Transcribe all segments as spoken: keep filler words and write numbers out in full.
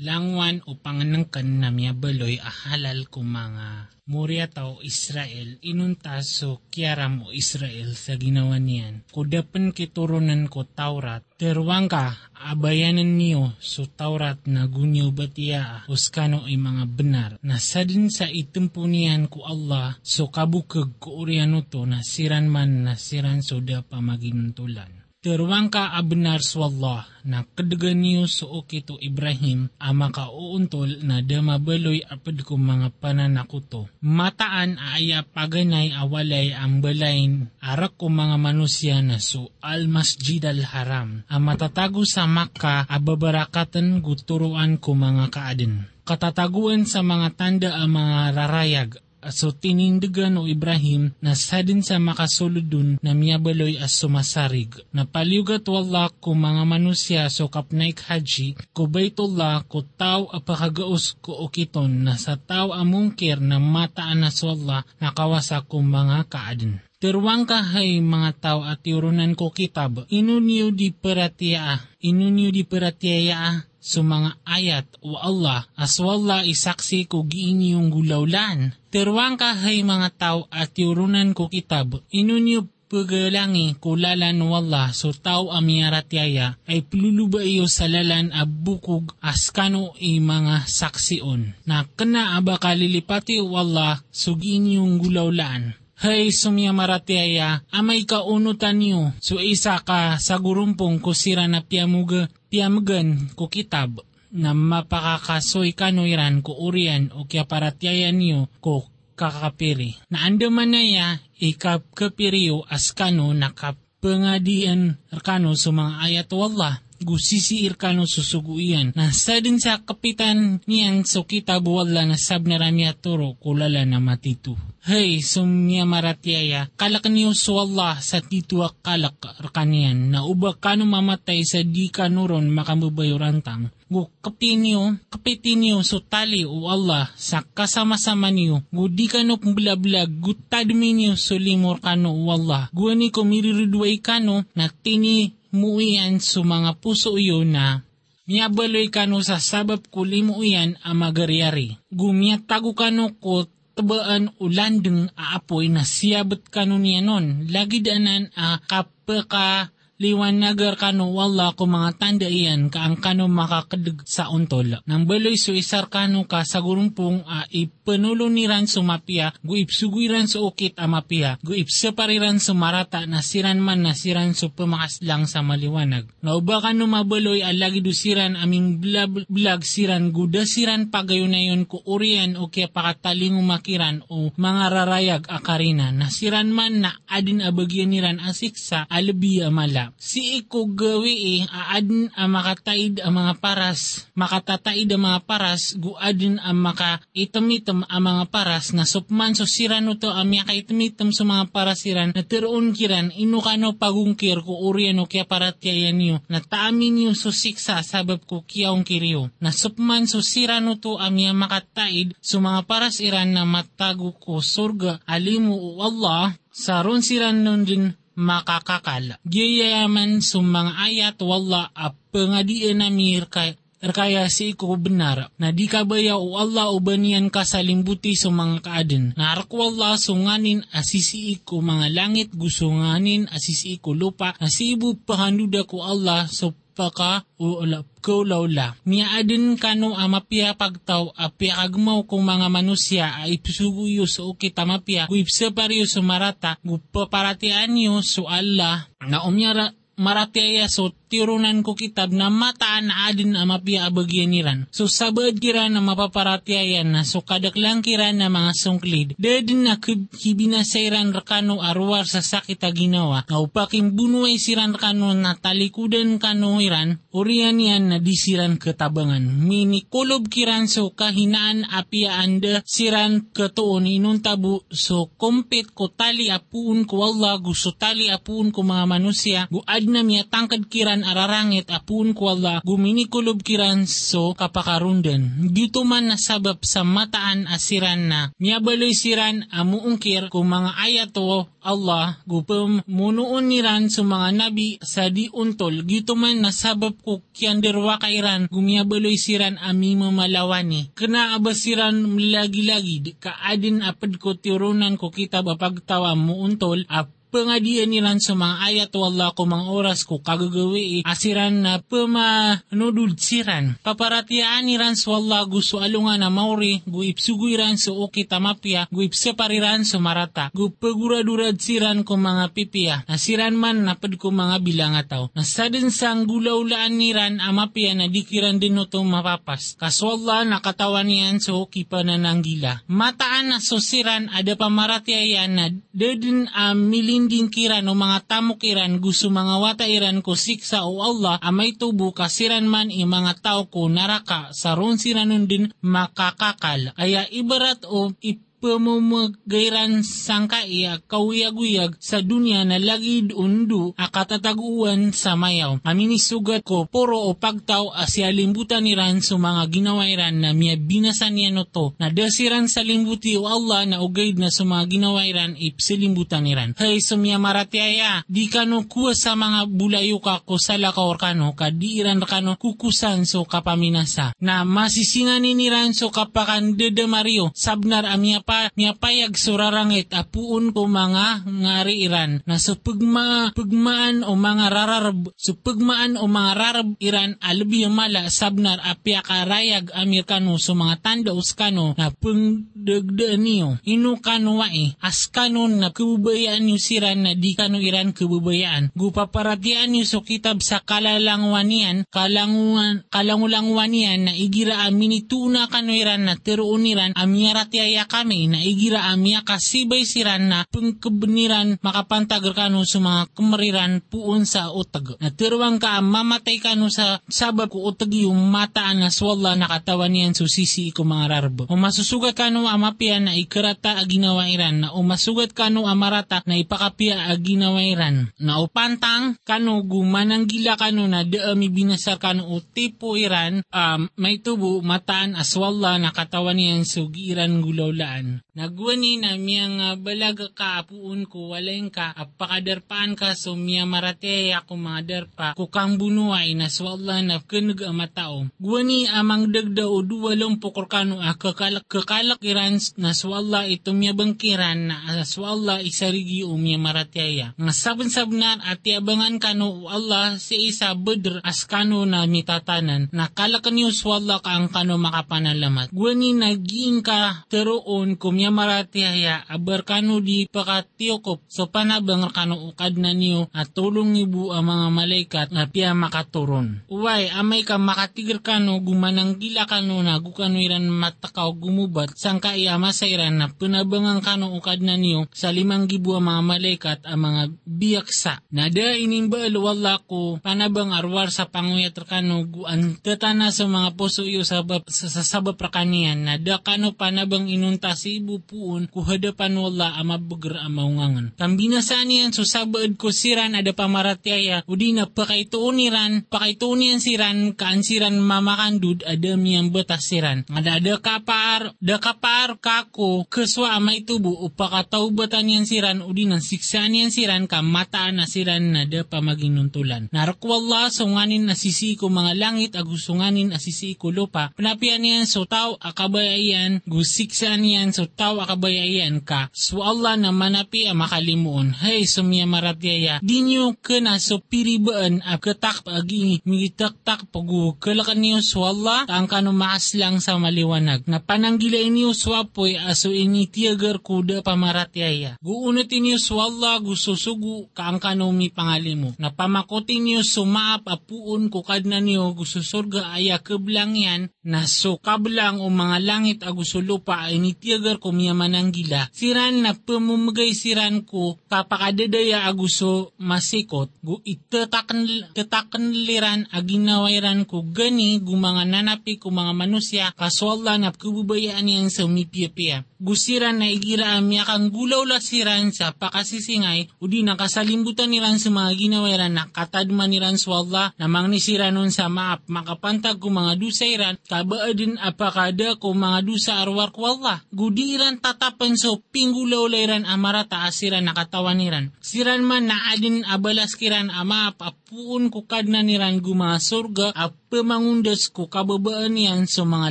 Langwan o panganangkan na miyabaloy ahalal ko mga Moriataw Israel inuntas so kiaram o Israel sa ginawa niyan. Kudapan kiturunan ko Taurat, terwang ka abayanan niyo so Taurat na gunyo batia uskano ay mga benar. Nasadin sa itempunian ko Allah so kabukag ko oriano to nasiran man nasiran so da pamaginuntulan. Terwang ka abnar swallah na kadagan niyo suo kito Ibrahim ama ka uuntol na damabaloy apad ko mga pananakuto. Mataan aaya paganay awalay ang balain arak ko mga manusia na so al masjid al haram. Ama tatago sa Makkah ababarakatan guturuan ko mga kaadin. Katataguan sa mga tanda ang mga rarayag. Aso tinindigan o Ibrahim na sadin sa makasulod dun na miyabaloy as sumasarig. Napaliugat wala ko mga manusia so kapnaik haji ko baytullah ko tao apakagaos ko okiton na sa tao amungkir na mataan na swalla na kawasa ko mga kaadin. Terwang kahay mga tao at tirunan ko kitab. Inuniyo di peratiya, inuniyo di peratiya so mga ayat o Allah aswalla isaksi ko giin yung gulawlan. Terwang kahay mga tao at tirunan ko kitab. Inuniyo pagalangi ko lalan wallah so tao amiyaratiya ay piluluba iyo sa lalan abukog askano i mga saksion. Na kena abakalilipati wallah so giin yung gulawlan. Hay sumya maratiaya, amay kaunutan niyo, so isa ka sa gurumpong kusira na piamuga, piamugan ko kitab, na mapakakasoy kanuiran ko urian o kya paratiaya niyo ko kakapiri. Na andaman na ya, ikapkapiriyo askano na kapangadian arkano sa mga ayat wallah. Gusisi irkano susuguian na sa din sa kapitan niyan so kita buwala na sabnaramya toro kulala na matitu. Hey, sumya maratiaya, kalak niyo so Allah sa titu kalak arkanian na uba kano mamatay sa di kanuron makamubayurantang. Gu kapitin niyo, kapitin niyo so tali o Allah sa kasama-sama niyo. Gu di kano kumbla-blag, gu tadmin niyo so limor kano o Allah. Gu ni kumirirudway kano na tini muian sa mga puso iyo na miyabaloy kano sa sabab ko limuian ang magaryari. Gumiyatago kano ko tabaan ulandeng aapoy na siyabot kano niya nun. Lagi daanan a kapaka liwanagar kano wala ko mga tanda iyan ka ang kano makakadag sa untol. Nang baloy suisar kano ka sa gurumpong a ipanuluniran sumapia guipsuguiran suukit amapia guipsepariran sumarata nasiran man nasiran su pamakas lang sa maliwanag. Nauba kano mabaloy alagi dusiran aming blag siran gudasiran pagayunayon ko urian o kaya pakataling umakiran o mga rarayag akarina nasiran man na adin abagyaniran asiksa alabi amala. Si iko gawi aadin ang makataid ang mga paras makatataid ang mga paras guadin ang makaitamitam ang mga paras na supman so siran to ang makaitamitam sa mga parasiran na tiroon kiran inukano pagungkir ko urian o kya paratiayan niyo na taamin niyo so siksa sabab ko kiyaong kiriyo na supman so siran to ang makataid sa mga parasiran na matago ko surga alimu o Allah saron siran nun din makakakal. Giyayaman sa mga ayat wala a pangadian amir kay kaya si iko benar na di kabaya o Allah o banian ka salimbuti sa mga kaadin. Na arkwala sunganin asisi iko mga langit gusunganin asisi iko lupa na si ibu pahanduda ko Allah sa paka o alap. Kaulawla, niyaadin kano amapia pagtaw apia agmaw kung mga manusia ay ipsuguyo sa ukit amapia guipsepariyo sa marata gupaparatian niyo so Allah na umyara maratiaya so tirunan ko kitab na mataan na adin amapia abagyaniran so sabad kira na mapaparatiayan na so kadaklang kira na mga sungklid dadin na kibinasairan rakano arwar sa sakit aginawa na upaking bunuay siran rakano na talikudan kanoiran urian yan na disiran ketabangan minikulob kiran so kahinaan apia anda siran ketuon inuntabu so kompet ko tali apuun ko Allah gusto tali apuun ko mga manusia guad namya tangkad kiran ararangit apun ku Allah guminikulob kiran so kapakarundan. Dito man nasabab sa mataan asiran na miyabaloy siran amuungkir kung mga ayato Allah gupem munuun niran sa mga nabi sa diuntol. Dito man nasabab ko kianderwa kairan gumiyabaloy siran ami mamalawani. Kena abasiran lagi-lagi kaadin apad ko tirunan ko kitab apagtawa muuntol ap pangadian nilan sa mga ayat wala ko mga oras ko kagagawi asiran na pamanudud siran. Paparatiaan niran sa wala gusto alungan na mauri guipsuguiran sa oki tamapia guipsepariran sa marata gupaguradurad siran ko mga pipia nasiran man napad ko mga bilangataw nasadin sang gulaulaan niran amapia na dikiran din no itong mapapas kaswala nakatawan niyan sa oki panananggila mataan na sosiran ada pamaratiayan na dadin amilin din kiran o mga tamukiran gusto mga watairan ko siksa o Allah amay tubo kasiran man i mga tao ko naraka saron siranun din makakakal kaya ibarat o ip pamumagairan sangkaiya kawiyag-uyag sa dunya na lagid undo akatataguan sa mayaw. Aminisugat ko puro o pagtaw asya limbutan niran sa mga ginawairan na miya binasan yan to na dasiran sa limbuti o Allah na ugaid na sa mga ginawairan ipsilimbutan niran. Hay sumya maratiaya di kano kuwa sa mga bulayo ka kusala ka orkano ka diiran kano kukusan so kapaminasa na masisinganin niran so kapakan dedemario sabnar amya miyapayag surarangit apuun ko mga ngariiran na sa pugma, pugmaan o mga rararab sa pugmaan o mga rarab iran albi mala sabnar apiakarayag amir kanu sa mga tanda uskano na pungdagdaan niyo inu kanuwae as kanon na kabubayaan niyo siran na di kanu iran kabubayaan gupaparatian niyo sa kitab sa kalalangwanian kalanguan, kalangulangwanian na igira amin ituna kanu iran na teroon iran amyaratiaya kami na igira amya kasibay siran na pengkebeniran makapantagar kanu sa mga kemeriran puun sa utag. Natirwang ka mamatay kanu sa sabab ko utag yung mataan na swalla nakatawan yan susisi ko mga rarbo. O masusugat kanu amapian na ikarata aginawairan na o masugat kanu amarata na ipakapia aginawairan na o pantang kanu gumananggila kanu na deami binasar kanu o tipo iran um, may tubo mataan aswalla nakatawan yan sugiran gulaw laan. Nagwani na miya nga balaga ka apuun ko walain ka apakadarpaan ka so miya marateya ko mga darpa kukang bunuay na swalla na kanag amatao. Gwani amang dagda o duwalong pokorkano a kakalak kakalakiran na swalla ito miya bangkiran na swalla isarigi o miya marateya. Nga sabon-sabnar at iabangan kano o Allah si isa badr as kano na mitatanan na kalakan yung swalla ka ang kano makapanalamat. Gwani naging ka tero on kumya maratihaya abar kanu di pakatiyokop so panabang kanu ukad na niyo at tulong ibu ang mga malaikat na piya makaturon. Uway, amay ka makatigir kanu gumananggila kanu na gukanu iran matakaw gumubat sangka iamasa iran na panabangang kanu ukad na niyo sa limang gibu ang mga malaikat ang mga biyaksa. Nada inimbal wala ko panabang arwar sa panguyat kanu guan tatana sa mga puso iyo sa sabap rakanian nada kanu panabang inun tasibu puun kuhadapan wala amabagar amaungangan. Kambinasaan yan susabad ko siran ada pamaratyaya o di na pakaituuniran pakaituunian siran kaansiran mamakandud ada miyang batas siran. Ada ada kapar da kapar kako keswa amay tubo o pakataubatan yan siran o di na siksaan yan siran kamataan na siran na da pamaginuntulan. Narakwala sunganin asisi ko mga langit agusunganin asisi ko lupa. Panapian yan so tao akabayayan gusiksaan yan so tao akabayayan ka so Allah na manapi ang makalimuon hey sumya maratyaya di nyo ka na so piribaan ap katak pagi migitak-tak pagu kalakan niyo so Allah ang kano maas lang sa maliwanag na pananggilain niyo so apoy aso ini tiagar kuda pamaratyaya guunatin niyo so Allah gususugu ka ang kano mi pangalimu na pamakotin niyo so maap apuun kukad na niyo gususurga aya kablang yan na so kablang o mga langit agusulupa ini tiagar ko umyamananggila, siran na pamumagay siran ko kapakadadaya aguso masikot, gu itetakan tetakan liran aginawairan ko gani gumanga nanapi ko mga manusia kaswala na kububayaan yan sa umipiyapia. Gusiran na igira amya kang gulaw la siran sa pakasisingay udi nakasalimbutan nilang sa mga ginawairan na katadman nilang swalla na mangnisiranon sa maap makapantag ko mga dusairan kabaadin apakada ko mga dusa arwar ko Allah. Gudiran tatapan so pinggulaw lairan amarata asiran nakatawaniran. Siran man na adin abalas kiran amaap apuun kukad na niran guma surga apamangundas ko kababaan yan sa so mga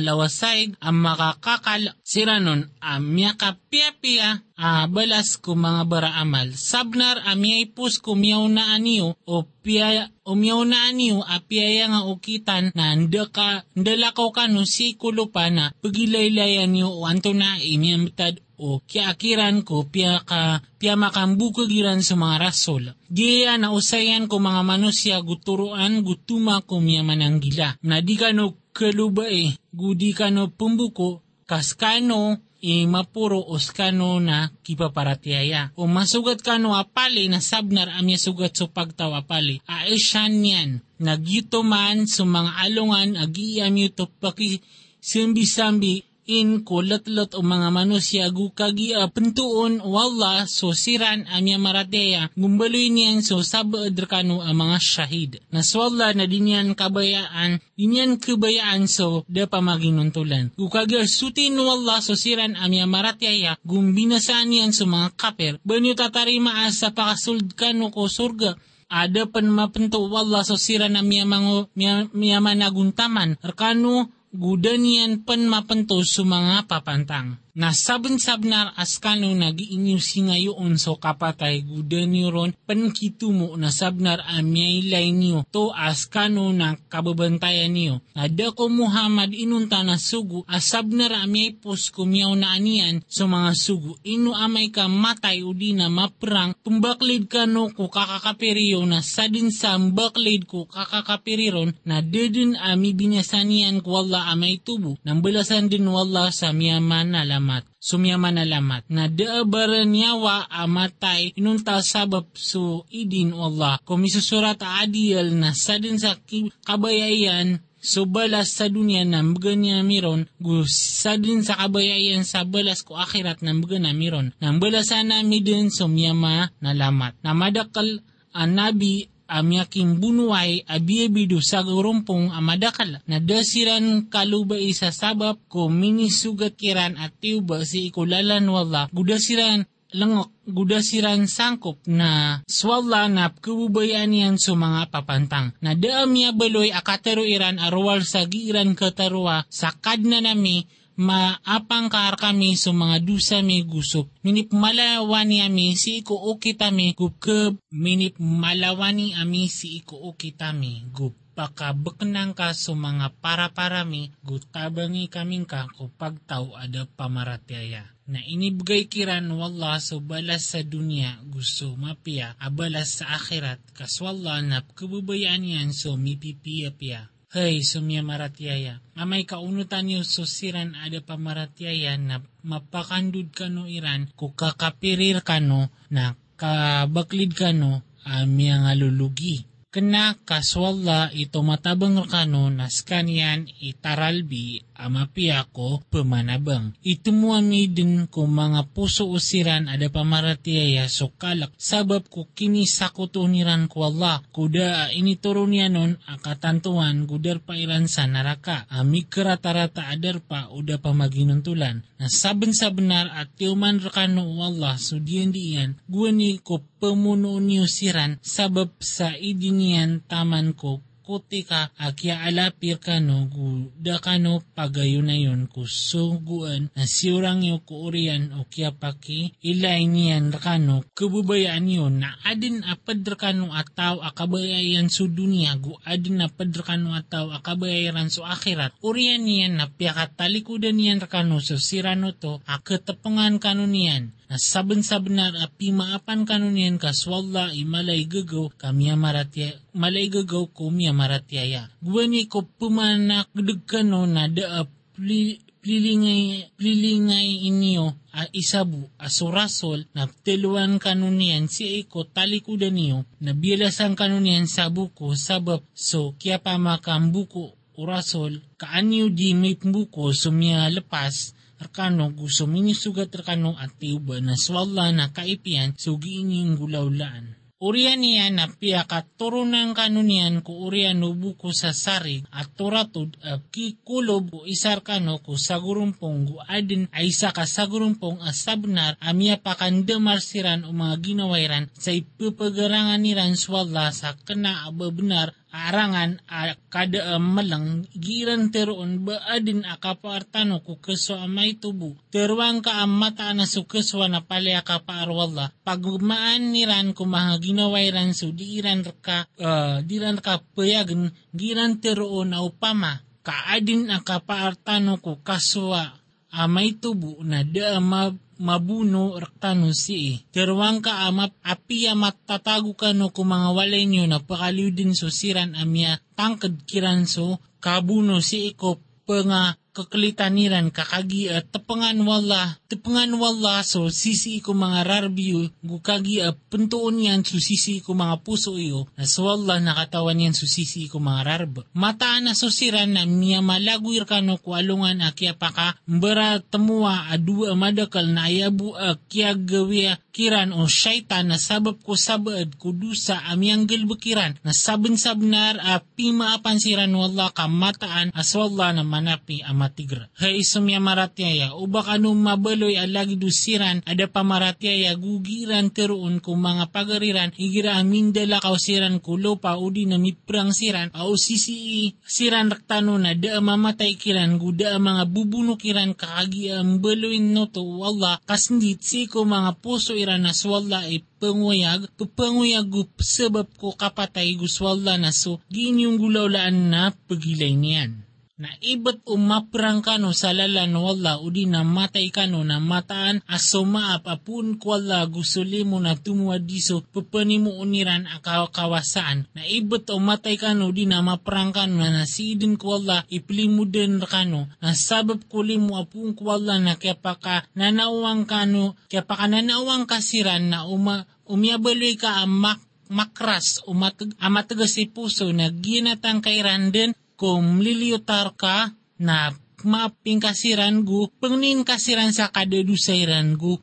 lawasaig ang makakakal siranon amin. Amya kapia-pia, ah, balas ko mga baraamal. Sabnar amya ipus kumiyaw na aniyo o piya umiyaw na aniyo apiaya nga ukitan na ndaka ndalakaw kanu si kulupa na pagilay-layan niyo o antuna imiyamtad o kiakiran ko piya ka piya makambukagiran sa mga rasol. Giya na usayan ko mga manusia guturuan gutuma ko miyaman gila. Na di ka no kalubae, gudi ka no pumbuko, kaskano, e mapuro oskano na kipaparatiaya. O masugat kano apali na sabnar amya sugat so pagtaw apali. Aishan niyan, nagyuto man sa mga alungan, agiyam yuto pakisambi-sambi in kulat-lot o mga manusia gukagia pentuon wala so siran amya marateya gumbaloy niyan so sabadr kano ang mga syahid. Naswala na dinian kabayaan dinian kabayaan so da pamaginuntulan. Gukagia sutin wala so siran amya marateya gumbinasaan niyan so mga kaper. Banyo tatarima asa pakasuld kano ko surga. Ada pan mapentu wala so siran amya managuntaman arkano gudanian pan mapanto sa mga papantang. Na sabn-sabnar askano nagiinyo singayoon so kapatay gudanyo ron pankitumo na sabnar amyaylay niyo to askano na kababantayan niyo. Nada ko Muhammad inunta na sugu asabnar amyay pos kumiyaw na aniyan sa so mga sugu. Inu amay ka matay udi na maprang tumbaklid ka no ko kakakapiriyo na sadin sa mbaklid ko kakakapiriron na dedin ami binasanian ko wala amay tubo. Nambalasan din wala sa miyaman na mat sumyaman alamat na daabaran yawa amatay inunta sabab su idin Allah kumisusurat adil na sadin sa kabayayan so balas sa dunia na maganya miron sadin sa kabayayan sa balas ko akhirat na maganya miron na balasan namin din sumyama nalamat na madakal anabi amyaking bunuay abiyebidu sa gurumpong amadakal na dasiran kaluba isa sabab ko minisugat kiran at tiuba si ikulalan wala gudasiran langok gudasiran sangkop na swalla na kububayan yan sa mga papantang. Na daamya baloy akataruiran arwal sa giran katarua sa kadna nami maapang kaar kami sa mga dusa mi gusok. Minip malawani ami si iko o kitami gupkab. Minip malawani ami si iko o kitami gup. Pakabeknang ka sa mga para-parami gutabangi kaming ka kapag tao ada pamaratyaya. Na inibigay kiran wala sa balas sa dunia gusto mapia abalas sa akhirat kaswala na kabubayaan yan so mipipiapia. Hey, sumya maratyaya. Amay kaunutan niyo so siran ada pamaratyaya na mapakandud kano iran kukakapirir kano na kabaklid kano amyang alulugi. Kena kaswala ito matabang kano nas kanyan itaralbi amapiyako pemanabang. Itumuami din ko mga puso usiran ada pamaratiaya so kalak sabab ko kinisakutuniran ko Allah. Kuda initurun niya nun akatantuan gudar pa iran sa naraka. Ami kerata-rata adar pa uda pamaginuntulan. Nasaben-sabenar at tiuman rekano Allah sudiyan diyan guwani ko pemunoon niyo siran sabab sa idin niyan taman ko kutika akya alapir kano guda kano pagayunayon kusuguan na siurang yu kuurian o kya paki ilay niyan rekano kebubayaan yun na adin apad rekano ataw akabayayan su dunia gu adin apad rekano ataw akabayayan su akhirat urian niyan na piyakatalikudan niyan rekano su sirano to akatepengan kano niyan. Na saben-sabenar api maapan kanunian kaswalla imalay gagaw kami amaratia malay gagaw kami amaratiaya guwani ko pumanak degkano na da apli Pilingay, pilingay inyo a isabu asurasol na teluan kanunian si eko talikudan niyo na bilasan kanunian sabuko sabab so kya pamakambuko urasol kaanyo di may pambuko sumya lepas arkano gusto minisugat arkano at tiuba na swalla na kaipian sugi inyong gulaulaan. Urian niya na piyakaturo ng kanunian ko urian nubuko sa sarig at turatud at kikulob o isarkano ko sagurumpong guadin ay isa ka sagurumpong asabnar amya pakandamarsiran o mga ginawairan sa ipapagarangan niran swalla sa kena ababnar arangan at kadaam malang giran teroon baadin akapaartano ko keswa may tubo teruang ka amataan na sukeswa na pali akapaarwalla pagumaan niran kumahagin ginawairan so diiran ka uh, diiran ka payagan giran tero na upama kaadin akapaartano ko kaswa amay tubo na daama mabuno rektano si teruang ka amap api amat tatago ka no kung mga walay nyo na pakaliw din so siran amya tangkad kiran so kabuno si ikop penga kakelitaniran kakagi at tepengan wala tepengan wala so sisi ko mga rarbiyo gukagi at pentuon yan so sisi ko mga puso iyo na so wala nakatawan yan so sisi ko mga rarba mataan na so siran na miya malaguir ka no kualungan akia paka mbara temua adu amadakal na ayabu akia gawia kiran o syaitan na sabab ko sabad kudusa amiyang gelbekiran na sabun sabnar api maapansiran wala kamataan aswala na manapi ama matigra. Hay sumya maratyaya o baka nung mabaloy alagi dusiran ada pamaratyaya gugiran teroon kung mga pagariran igira amindala kausiran kulo pa o di na miprang siran o sisi siran rektano na da mamatay kiran guda mga bubunukiran kakagi ang baloy noto wala kasndit siko mga puso iran na swalla ay panguyag panguyag sebab ko kapatay guswalla na so ginyong gulaulaan na pagilay niyan. Na ibat o maprang kano sa lalan wala o di na matay kano na mataan aso maap apun kwala gusto limo na tumuadiso pupanimu uniran akawasaan. Na ibat o matay kano di na maprang kano na nasidin kwala iplimudan kano na sabab kulimo apun kwala na kaya paka nanawang kano kaya paka nanawang kasiran na uma, umyabaloy ka amak, makras o matag, amatagas si puso na ginatang kay randen kung liliyotar ka na maaping kasiran gu, pangnin kasiran sa kadadusairan gu,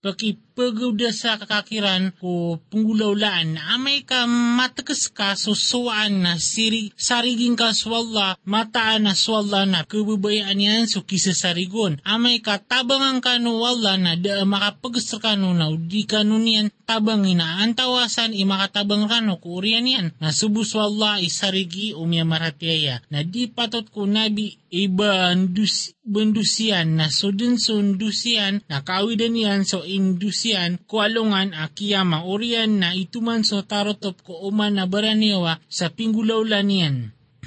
pakipagawda sa kakakiran ko punggulaulaan na amay ka matakas ka susuan na siri, sariging ka swalla, mataan na swalla na kababayaan yan so kisasarigon. Amay ka tabangan ka no wala na da makapagasar ka no na di ka no niyan tabangin na antawasan imakatabang rano ko uriyan yan na subus wala isarigi umya maratyaya na di patot ko nabi ibandus bendusian na sudin sundusian na kawidan yan so indusian kualungan akiyama uriyan na ituman so tarotop ko uman na baranewa sa pinggulaulan yan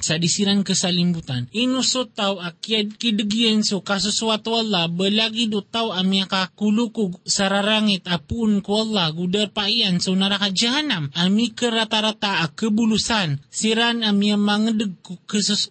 sa disiran kesalimbutan. Inusot tau akiad kidegien so kasuswat wala belagi do tau amya ka kulukug sararangit apun kuala gudar pa iyan so naraka jahanam ami kerata-rata akebulusan siran amya mangedeg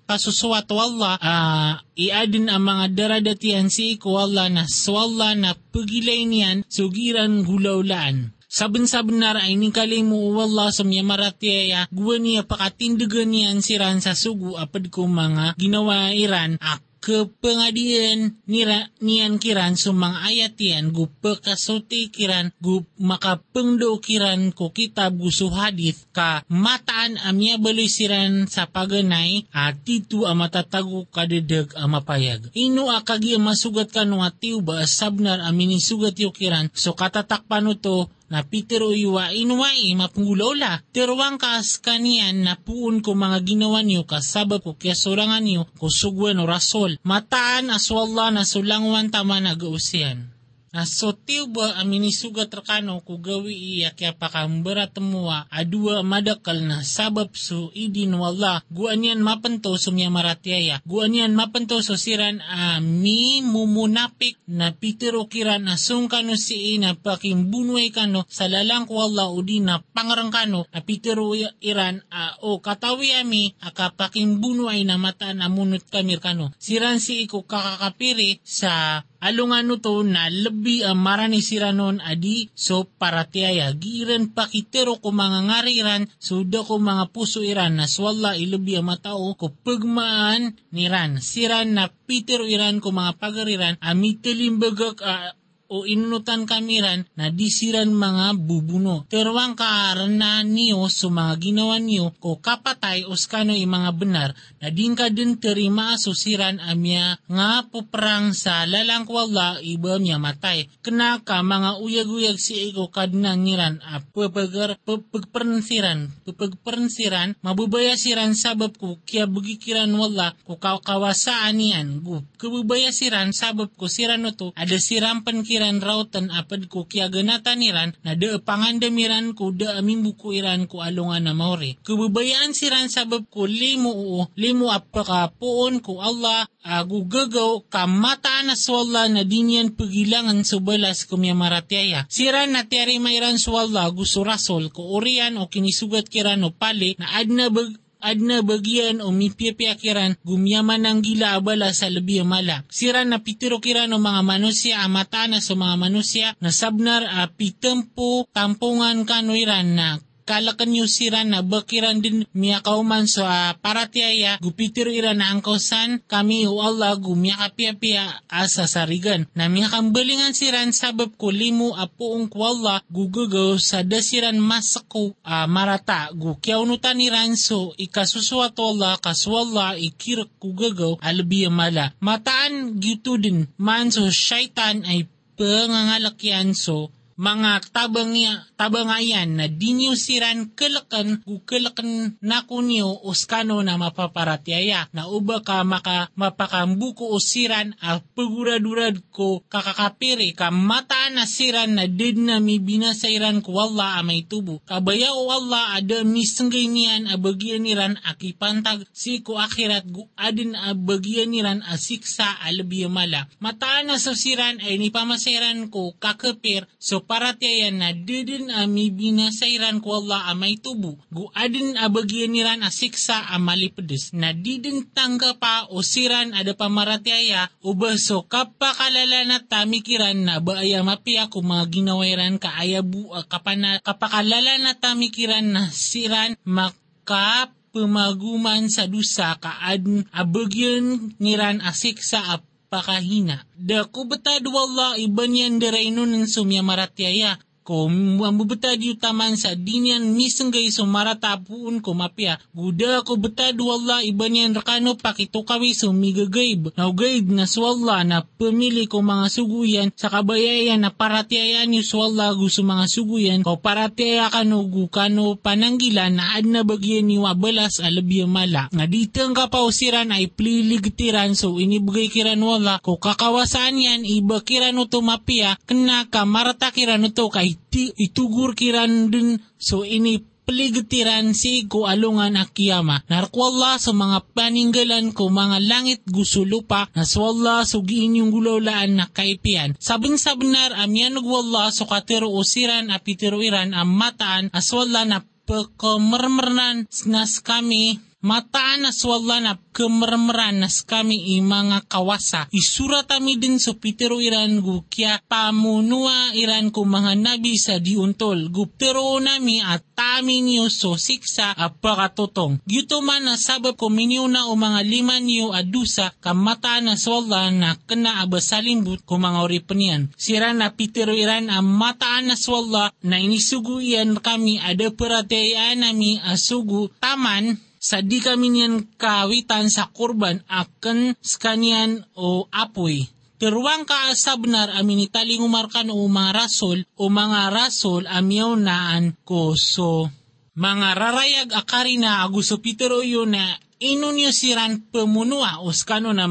kasuswat wala uh, iadin ang mga daradatian si kuala na swala na pagilay niyan so giran gulaulaan. Saben-sabenar ay nikalimu wala sa mga maratyaya guwa niya pakatindagan niyan siran sa sugu apad ko mga ginawairan ak kepengadian nira, niyan kiran sa mga ayatian gu pekasuti kiran gu makapengdo kiran ko kitab gusu hadith ka mataan amya baloy siran sa paganay at ito ang matatago kadedeg ang mapayag. Ino akagi ang masugat ka nung atiw ba sabnar aminin sugat yukiran so katatakpan ito na pitero iwa inuwai mapunggulaula. Teruang kaas kanian na puun ko mga ginawa niyo kasabab ko kaya sorangan niyo kusugwan o rasol. Mataan aswallah na sulanguan tama na gausian. So tiuba amini sugat rakano ku gawi iya kaya pakambara temua adua madakal na sabab su idin wallah guanian mapanto sumya maratiaya guanian mapanto sosiran ami mumunapik na pitirukiran na sungkano si ina pakimbunuay kano salalang ku wallah udina pangarangkano na pitirukiran o katawi ami akapakimbunuay na mata na munut kamir kano siran si iku kakakapiri sa alungan nuto na lebi amarani siranon adi so paratiaya giran pakitero ko mga ngariran so da ko mga puso iran na swalla ilebi amatao ko pagmaan niran siran na pitero iran ko mga pagariran amitilimbagak a o inunutan kamiran na disiran mga bubuno. Terwang kaarana niyo sa mga ginawa niyo ko kapatay oskano i mga benar na dingka din terima susiran amya nga puperang sa lalang kwalla iba niya matay. Kena ka mga uyag-uyag si iko kadnangiran a pepegpernsiran pepegpernsiran mabubayasiran sabab ko kya bugikiran wala ko kawasaan niyan ko kebubayasiran sabab ko siran oto ada siram penkiran rautan apad ko kya ganatan iran na da pangandamiran ko da amimbu ko iran ko alungan na maori. Kububayaan siran sabab ko limu oo, limu apaka poon ko Allah agu gagaw kamataan aswalla na dinyan pagilangan subalas kumyamaratiaya. Siran na tiyari mairan swalla agu surasol ko orian o kinisugat kiran o pali na adna bag adna bagian o mipiapiakiran gumyaman ng gila abala sa labi amala. Siran na pitirukiran o mga manusia amatana sa mga manusia na sabnar a pitempo tampungan kanuiran na kalakan nyo siran na bakiran din miyakauman sa paratiaya gupitir iran na angkosan kami o Allah gumyakapia-pia asa sarigan. Na miyakambaligan siran sabab ko limu apoong ko Allah gugagaw sa dasiran masako uh, marata gukiaunutan iran so ikasusuat Allah kaswallah ikirak gugagaw alabiyamala. Mataan gitu din man so syaitan ay pengangalakyan so mga tabangya, tabangayan na diniusiran kelakan kukelakan na kunyo oskano na mapaparatyaya na uba ka maka mapakambuko osiran al paguradurad ko kakakapiri ka mataan na siran na din na may binasairan ko wala amay tubo. Kabaya o wala ada misengginian abagian niran akipantag si ko akhirat gu adin abagian niran asiksa alabiyamala. Mataan na sosiran ay nipamasairan ko kakapir so paratiaya na didin ami binasairan ko Allah amay tubo. Guadin abagian niran asiksa amali pedes. Na didin tangga pa o siran ada pamaratiaya o baso kapakalala na tamikiran na baaya mapia ko mga ginawairan ka ayabu kapana kapakalala na tamikiran na siran maka pemaguman sa dusa kaadin abagian niran asiksa ap pakahina. Da ko betad wallah iban yan derainunan sumya maratiaya. Ko mabubetad yutaman sa dinyan misenggay sumaratapuun ko mapia. Guda ko betad wallah iban yan rakano pakitukawi sumigagayb. Naugayb na swallah na pamili ko mga suguyan sa kabayayan na paratiayan yung swallah gusto mga suguyan ko paratiaya kano gukano pananggilan na adna bagyan ni wabalas alabiyamala. Nga ditang kapausiran ay pliligtiran so inibagay kiran wala ko kakawasaan yan iba kiran uto mapia kena kamarata kiran uto kay itugur kiran din so ini peligtiran si ko alungan akiyama. Narkwallah sa mga paninggalan ko mga langit gusulupa na swallah sugiin yung gulaulaan na kaipian. Sabin-sabinar amyanugwallah so katero usiran apitiruiran amataan aswallah na pekamermernan nas kami mataan aswallah na kemermeran nas kami i mga kawasa. Isura tami din so pitero iran gu kya pamunua iran ko mga nabi sa diuntol. Guptero nami at tami niyo so siksa apakatotong. Gito man na sabab ko miniuna o mga lima niyo adusa kamataan aswallah na kena abasalimbut ko mga oripenian. Siran na pitero iran ang mataan aswallah na inisugu iyan kami ada peratayaan nami asugu taman sa di kami niyan kawitan sa kurban akan skanian o apoy. Teruang ka sabnar amin italing umarkan o mga rasol o mga rasol amyaw naan ko so. Mga rarayag akari na aguso pitero yun na inunyo siran pemunua oskano na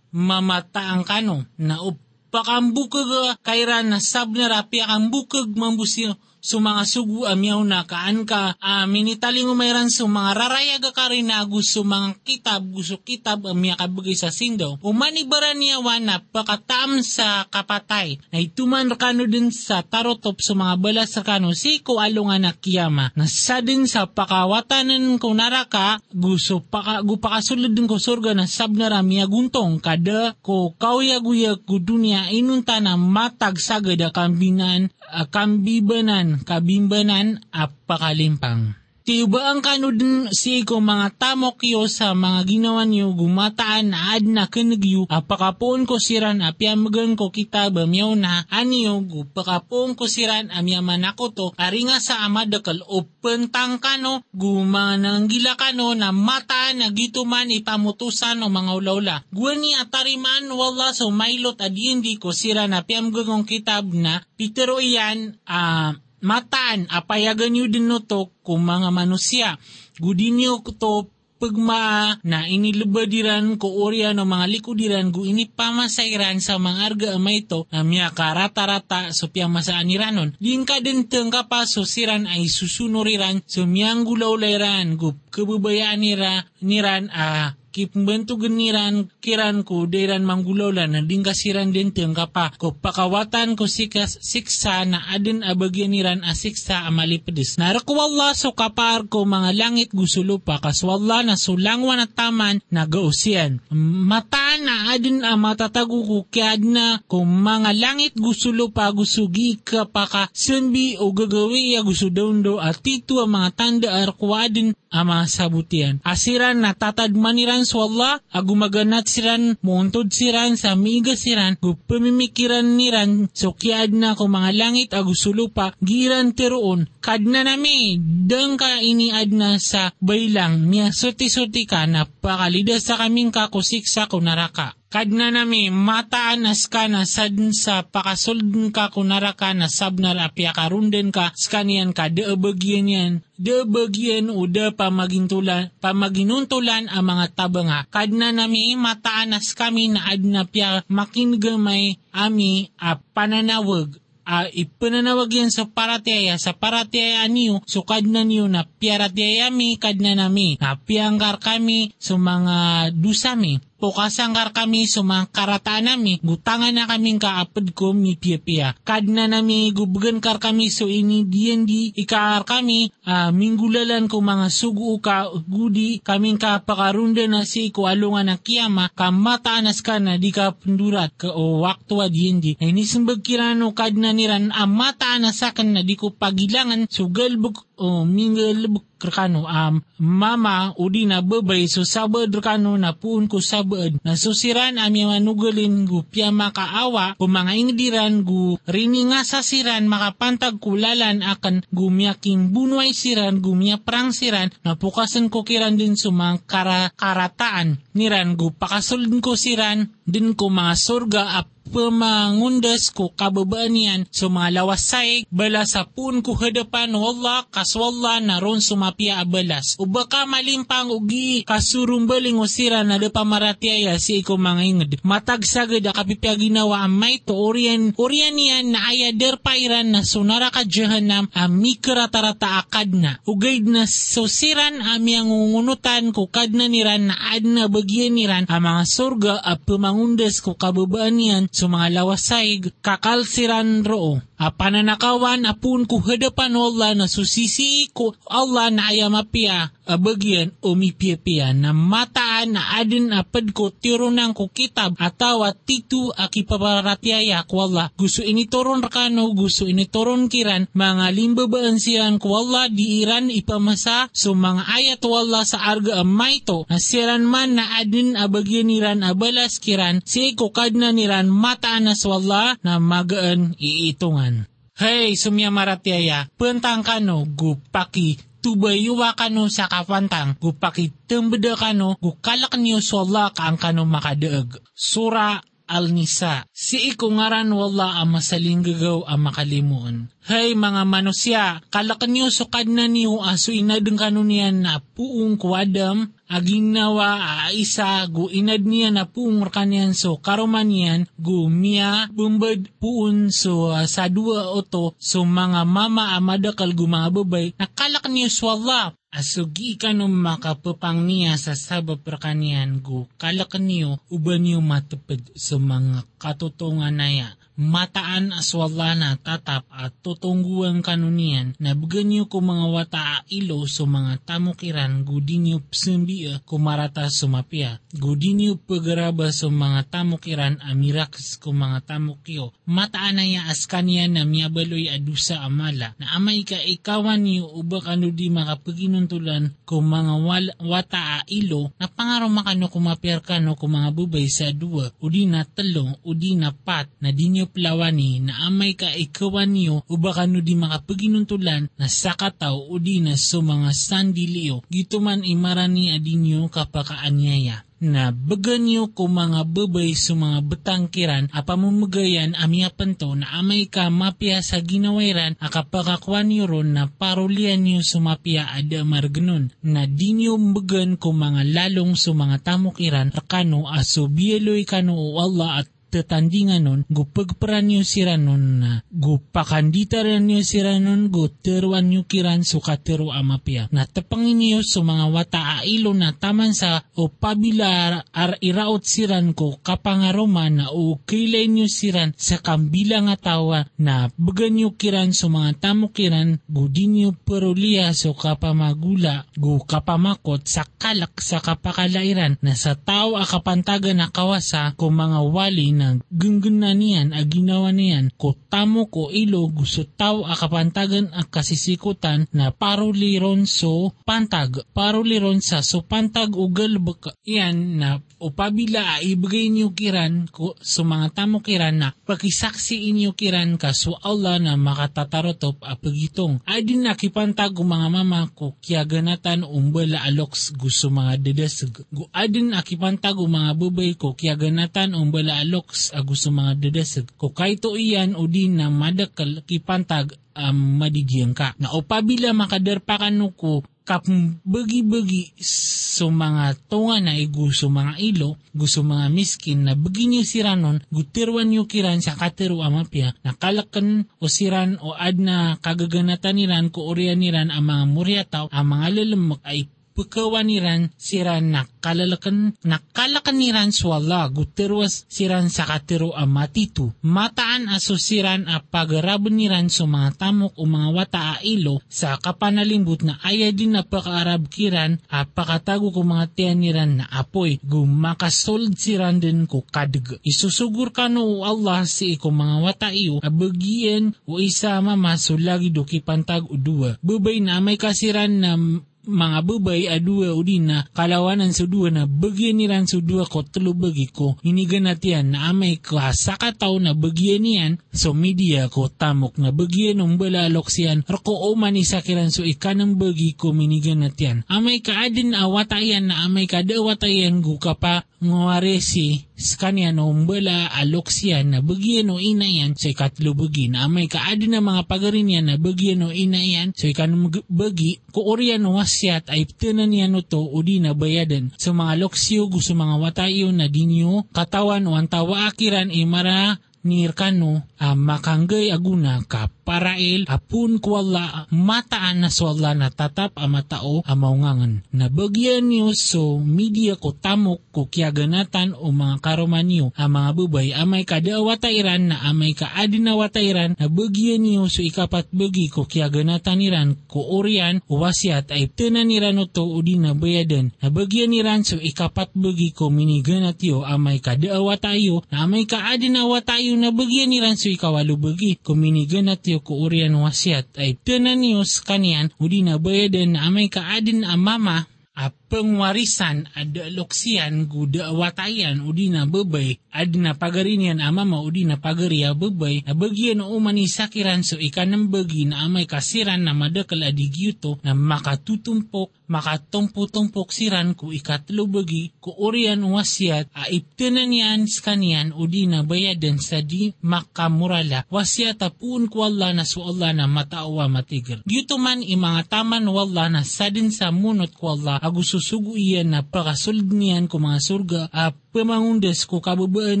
mamataang kano na up pakambukag kairan sabnera piakambukag mambusyo sumanga sugu amyaw na kaan ka amin italing umayran sumanga rarayaga karina agus sumanga kitab gusto kitab amya kabagay sa sindaw umanibara niya wana pakataam sa kapatay na ituman rakano din sa tarotop sumanga balas rakano siko alungan na kiyama na sa din sa pakawatanan ko naraka gusto paka, gupakasulad din ko surga na sabnarami aguntong kada ko kauyaguyag ko dunia inunta na matagsaga da kambinan uh, kambibanan kabimbanan apakalimpang. Tiba ang kanudin si ko mga tamok yo sa mga ginawa niyo gumataan na ad na kinagyo apakapoon ko siran apiamagan ko kita bamyaw na aniyo gupakapoon ko siran amyaman ako to karinga sa amadakal o pentang kano gumananggila kano na mataan na gito man ipamutusan o mga ulawla. Gwani atariman wala so mailot adiendi ko siran apiamagan kong kitab na pitero iyan ah uh, mataan, apayagan nyo din no to kung mga manusia. Gudin nyo to pagma na inilubadiran ko orya no mga likudiran gu inipamasairan sa mga arga amay to na miya ka rata-rata so piyamasaan iranon. Din ka din tengka pa so siran ay susunuriran so miyang gulaulayran gu kebubayaan nira, niran ah. Kipembentu geniran kiran ko deran manggulaulan na dingkasiran din tengka pa ko pakawatan ko sikas siksa na adin abagyaniran asiksa amali pedis. Narako Allah so kapar ko mga langit gusulupa kaswallah na sulangwan at taman na gausian. Mataan na adin amatatago ko kiad na ko mga langit gusulupa gusugi ka paka sunbi o gagawi ya gusudondo at ito ang mga tanda arko adin ama sabutian. Asiran na tatadmaniran swalla agumaganat siran montod siran sa miga siran gupamimikiran niran so kiad na ko mga langit agusulupa giran teroon kadna nami dang ka iniad na sa baylang niya suti-suti ka na pakalida sa kaming kakusiksa ko naraka. Kadna nami mataanas ka na sadin sa pakasulden ka kunara ka na sabnar apya ka runden ka skanian ka deabagyan yan deabagyan o de pamagintulan pamaginuntulan ang mga tabanga. Kadna nami mataanas kami na adna pya makingamay ami a pananawag a uh, ipananawag yan sa paratiyaya sa paratiyaya niyo so kadna niyo na piyaratiyaya mi kadna nami na piyanggar kami sa so mga dusami pokasanggar kami sa so mga karataan nami gutangan na kaming kaapad ko mi piya-piya kadna nami gubgankar kami so ini diyendi ikaar kami uh, minggulalan ko mga sugu ka gudi kaming kapakarunda na si ko alungan na kiyama kamataanas ka na di ka pendurat ka o waktua diyendi na inisambag kirano kadna niran amataan na sakan na di ko pagilangan sugalbog o mingalbog kano am mama udi na babay so sabad kano na puun ko sabad na susiran amya manugalin gu pia makaawa ko mga ingdiran gu rini nga sa siran makapantag kulalan akan gumiaking bunway siran gumia perang siran na pukasan ko kiran din sumang kara karataan niran gu pakasulden ko siran din ko mga surga ap pamangundas ko kababaan yan sa so, mga lawasay bala sa pun ko hadapan wala kaswala na ron sumapia abalas o baka malimpang ugi kasurumbaling usira na dapamaratiyaya si iko mga ingad matagsagad akapipya ginawa amay to orian orian yan na ayader pairan na sunara ka jahanam amikratarata akad na ugaid na susiran amiyang ungunutan ko kadna niran na adna bagyan niran ang mga surga at pamangundas ko kababaan yan sa so, mga lawasay kakalsiran roo. A pananakawan apun ko hadapan Allah na susisi ko Allah na ayamapia abagyan o mipiapia na mataan na adin apad ko tirunang ko kitab ataw at titu akipaparatiyaya ko Allah. Gusto initoron rakano, gusto initoron kiran, mga limbabaan siran ko Allah diiran ipamasa so mga ayat wala sa arga amay to na siran man na adin abagyan niran abalas kiran si ko kadna niran mataan na swalla na magaan iitungan. Hey, sumya maratiyaya, pentang kano, gupaki, tubayuwa kano sa kapantang, gupaki, tembeda kano, gukalak niyo swalla kaang kano makadeeg. Sura Al-Nisa, si ikungaran wala ang masaling gagaw ang makalimuon. Hey mga manusia, kalakan niyo sukad na niyo aso inadang kanunian na puong kuadam, aginawa aisa gu inad niya na pungurkanian so karomanian gu miya bumbad puun so uh, sa dua oto so mga mama amadakal gu mga babay nakalak niya swallah. Asugi ka nung makapapang niya sa sabab perkanian ko, kalak niyo, uban niyo matupad sa mga katutungan naya. Mataan aswala na tatap at tutungguan kanunian na bagan niyo ko mga wataa ilo sa mga tamukiran gudi niyo psambia kumarata sumapia. Gudi niyo pagaraba sa mga tamukiran amiraks ko mga tamukyo. Mataan naya askanya na miyabaloy adusa amala na amay ka ikawan niyo ubakano di makapaginun tulan kung mga wal- wataa ilo na pangaromakano kumapirkano kung mga bubay sa dua udi na telong udi na pat na di nyo plawani na amay ka ikawan nyo o baka no di makapaginuntulan na sakataw o di na so mga sandiliyo gito man imarani adin nyo kapakaanyaya. Na bagan niyo ko mga babay sa mga betangkiran apamumagayan amia panto na amay ka mapia sa ginawairan akapakakwan niyo ron na parulian niyo sumapia ada marganon na di niyo bagan ko mga lalong sa mga tamukiran rakano aso bieloy kano o Allah at tatandingan nun, gupagparan niyo siran nun na gupakanditaran niyo siran nun, guteruan niyo kiran sukateru amapia. Na tapangin niyo sa mga wataa ilo na taman sa o pabila ar iraot siran ko kapangaroma na o kilay niyo siran sa kambilang atawa na bagan niyo kiran sa mga tamukiran, gudi niyo perulia so kapamagula, gu kapamakot sa kalak sa kapakalairan na sa tao akapantaga na kawasa kung mga wali na genggenan niyan, aginawa niyan, ko tamo ko ilo gusto tao akapantagan ang kasisikutan na paruliron so pantag, paruliron sa so pantag o galbaka. Iyan na upabila ibigay niyo kiran ko so mga tamo kiran na pakisaksi inyo kiran ka so Allah na makatatarotop apagitong. Adin nakipantag o mga mama ko kiaganatan umbala aloks gusto mga dadasag. Adin nakipantag o mga babay ko kiaganatan umbala aloks gusto mga dadasag. Ko kaito iyan o din na madakal kipantag um, madidiyan ka. Na upabila makadarpakan ko kapbagi-bagi so mga tunga na iguso mga ilo, gusto mga miskin na bagi niyo siranon, gutirwan niyo kiran sa katero amapya, nakalakan o siran o adna kagaganatan niran ko orian niran ang mga muryataw, ang mga lalamak ay pagkawan niran siran nakalalakan nakalakan niran swalla guterwas siran sakatero amatitu mataan aso siran apagaraban niran sa mga tamok o mga wataa ilo sa kapanalimbut na aya din napakaarab kiran apakatago ko mga tiyan niran na apoy gumakasold siran din ko kadag isusugur kano o Allah si iko mga wataiyo abagian o isa mamasulagi doki pantag o dua babay na may kasiran na mga babay adua udin na kalawanan sa dua na bagyan niran sa dua ko telo bagi ko hinigan natian na amay ko sakataw na bagyan niyan so media ko tamok na bagyan ng balalok siyan rako o manisakiran so ikanang bagi ko minigan natian amay ka adin awatayan na amay ka dawatayan guka pa ngwaresi skanian o mbala aloksian na bagyan o inayan so ikatlo bagi na amay ka adin na mga pagarinian na bagyan o inayan so ikanang bagi ko orian o siyat ay ptenan yan to o di nabayadan. Sa mga loksyo, gusto mga watayo na di nyo, katawan o antawa akiran ay mara nirkano, ah, makanggay aguna ka parael apun kuala mataan na swala na tatap ang matao ang maungangan. Nabagyan niyo so media ko tamok ko kiaganatan o mga karoman niyo ang mga babay amay kada watairan na amay kaadin na watairan na bagyan niyo so ikapat bagi ko kiaganatan niran ko orian o wasiat ay tenan niran to o di nabayadan. Nabagyan niran so ikapat bagi ko miniganat yo amay kada watayo na amay kaadin na watayo na bagyan niran so ikawalo bagi ko miniganat yo ko orian wasiat ay tenanius kanian udi na bayadan na amay kaadin amama a pengwarisan ada loksian guda watayan udi na babay adna pagarinian amama udi na pagaria babay na bagian o manisakiran so ikanang bagi na amay kasiran na madakal adigyuto na makatutumpok makatumpo-tumpok siran ko ikatlo bagi ko orian wasiat a iptenan yan skanian udi na bayadan sa di makamurala wasiat apun ko Allah na sualla na mataawa matigal. Dito man imangataman wala na sadin sa munot ko Allah agususugu iyan na pakasulg niyan ko mga surga a pamangundes ko kababaan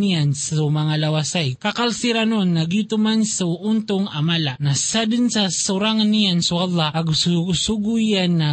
niyan so mga lawasay. Kakalsira nun nagyutuman so untong amala na sadin sa sorangan niyan so Allah agususugu iyan na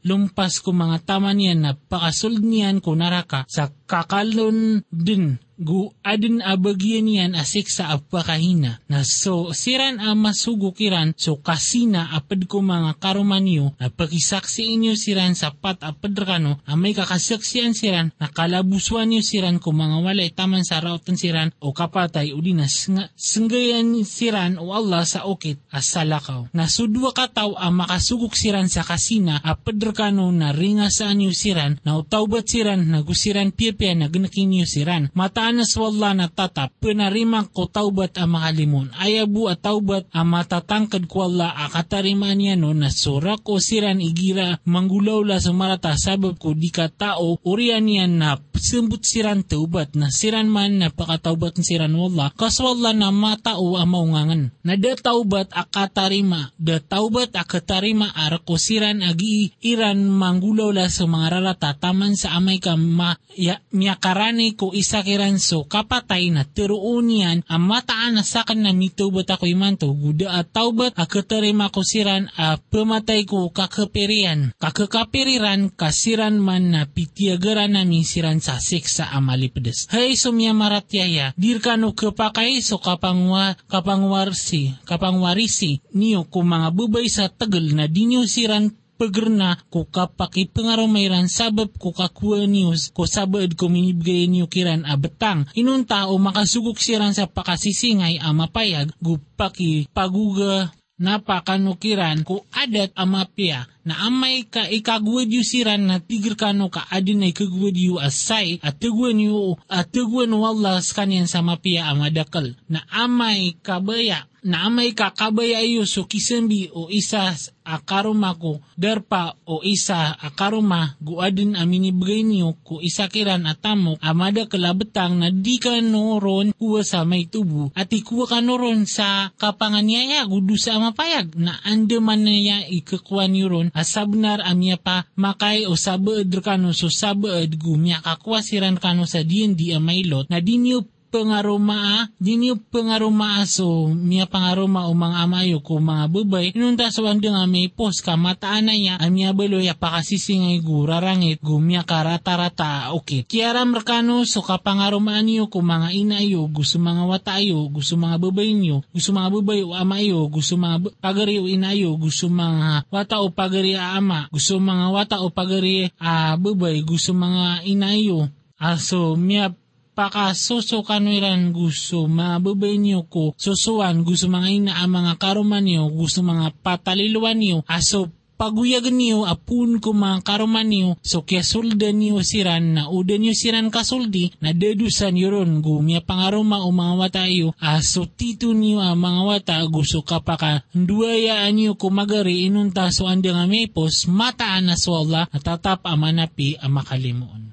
lumpas ko mga tama niyan na pakasulg niyan ko naraka sa kakalon din. Gu adin abagyan yan asik sa apakahina. Na so siran ama sugukiran so kasina apad ko mga karumanyo na pakisaksi inyo siran sapat apad rano amay kakasaksian siran na kalabuswan nyo siran ko mga walay taman sa rautan siran o kapatay o dinas nga senggayan siran o Allah sa okit asalakaw. Na so dua kataw ama kasuguk siran sa kasina apad rano na ringasaan nyo siran na utawbat siran na gusiran piyapia na ganakin nyo siran. Mataan Anas wala na tatap, pinarimang ko taubat ang makalimun. Ayabu at taubat ang matatangkad ko wala akatariman niya no na surak o siran igira manggulaw la sumarata sabab ko di ka tao urian niya na sembut siran taubat na siran man na pakataubat ng siran wala kas wala na matao ang maungangan. Na da taubat akatarima, da taubat akatarima arako siran agi iran manggulaw la sumarata tataman sa amay ka ma, ya, miyakarani ko isakiran so kapatay na tiruon yan ang mataan na sakin na mitubat ako imanto guda at taubat akatarima ko siran a pamatay ko kakapirian kakakapiriran kasiran man na pitiagaran namin siran sa siksa amalipedes hay sumya maratyaya dirkano kapakay so kapangwa kapangwarsi kapangwarisi niyo ko mga bubay sa tagal na dinyo siran pagerna ko kapaki pengarumayran sabab ko kakuha news ko sabad ko minibigay niyo kiran abetang inunta o makasugok siran sa pakasisingay amapayag gupaki paguga napakanukiran ko adat amapia na amay ka ikagwad yu siran na tigir kano ka adin ay kagwad yu asay at tagwan yu at tagwan walas kanyan sa mapia amadakal na amay kabaya na amay ka kabaya yu so kisambi o isa akaruma ko darpa o isa akaruma guadin aminibigay niyo ko isakiran atamok amadakal abetang na di ka noron kuwa sa may tubo at ikuwa ka noron sa kapanganyaya gudu sa amapayag na andaman na ya ikakwa niyo asabnar amya pa makay o sabaad kano so sabaad gumya kakwasiran kano sa diyan di amaylot na dinyo pengaroma dinyo pengaroma so miya pangaroma o mga amayo ko mga babay inunta so andeng amay pos kamataan na ya amya balo ya pakasisingay gurarangit gumya karata-rata okay kiaram rekano so kapangaromaan niyo ko mga inayo gusto mga watayo gusto mga babay niyo gusto mga babay o amayo gusto mga pagari o inayo gusto mga wata o pagari a ama gusto mga wata o pagari a babay gusto mga inayo aso miya pakasuso kanuiran gusto mga babay niyo ko susuan gusto mga ina ang mga karuman niyo gusto mga pataliluan niyo aso paguyagan niyo apun ko mga karuman niyo so kaya suldan niyo siran na udan niyo siran kasuldi na dedusan yuron gumya pangaruma o mga watayo aso tito niyo ang mga wata gusto kapaka duwayaan niyo kumagari inunta so andang amepos mataan na so Allah natatap amanapi ang makalimuon.